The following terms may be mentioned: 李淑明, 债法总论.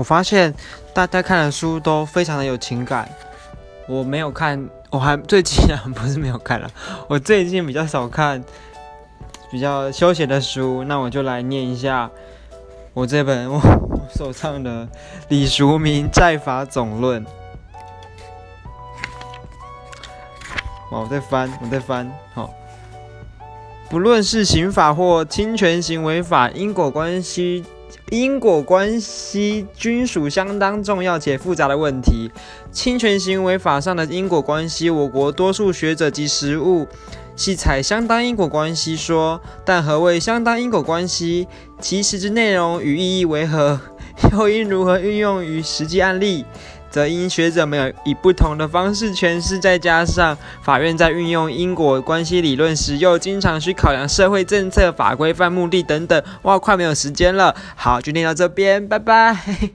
我发现大家看的书都非常的有情感。我没有看，我还最近啊，不是没有看了，我最近比较少看比较休闲的书，那我就来念一下我这本我手上的李淑明《债法总论》。我在翻。好，不论是刑法或侵权行为法，因果关系均属相当重要且复杂的问题。侵权行为法上的因果关系，我国多数学者及实务系采相当因果关系说，但何谓相当因果关系？其实之内容与意义为何？又应如何运用于实际案例？则因学者们以不同的方式诠释，再加上法院在运用因果关系理论时，又经常需考量社会政策、法规范、目的等等。哇，快没有时间了，好，就念到这边，拜拜。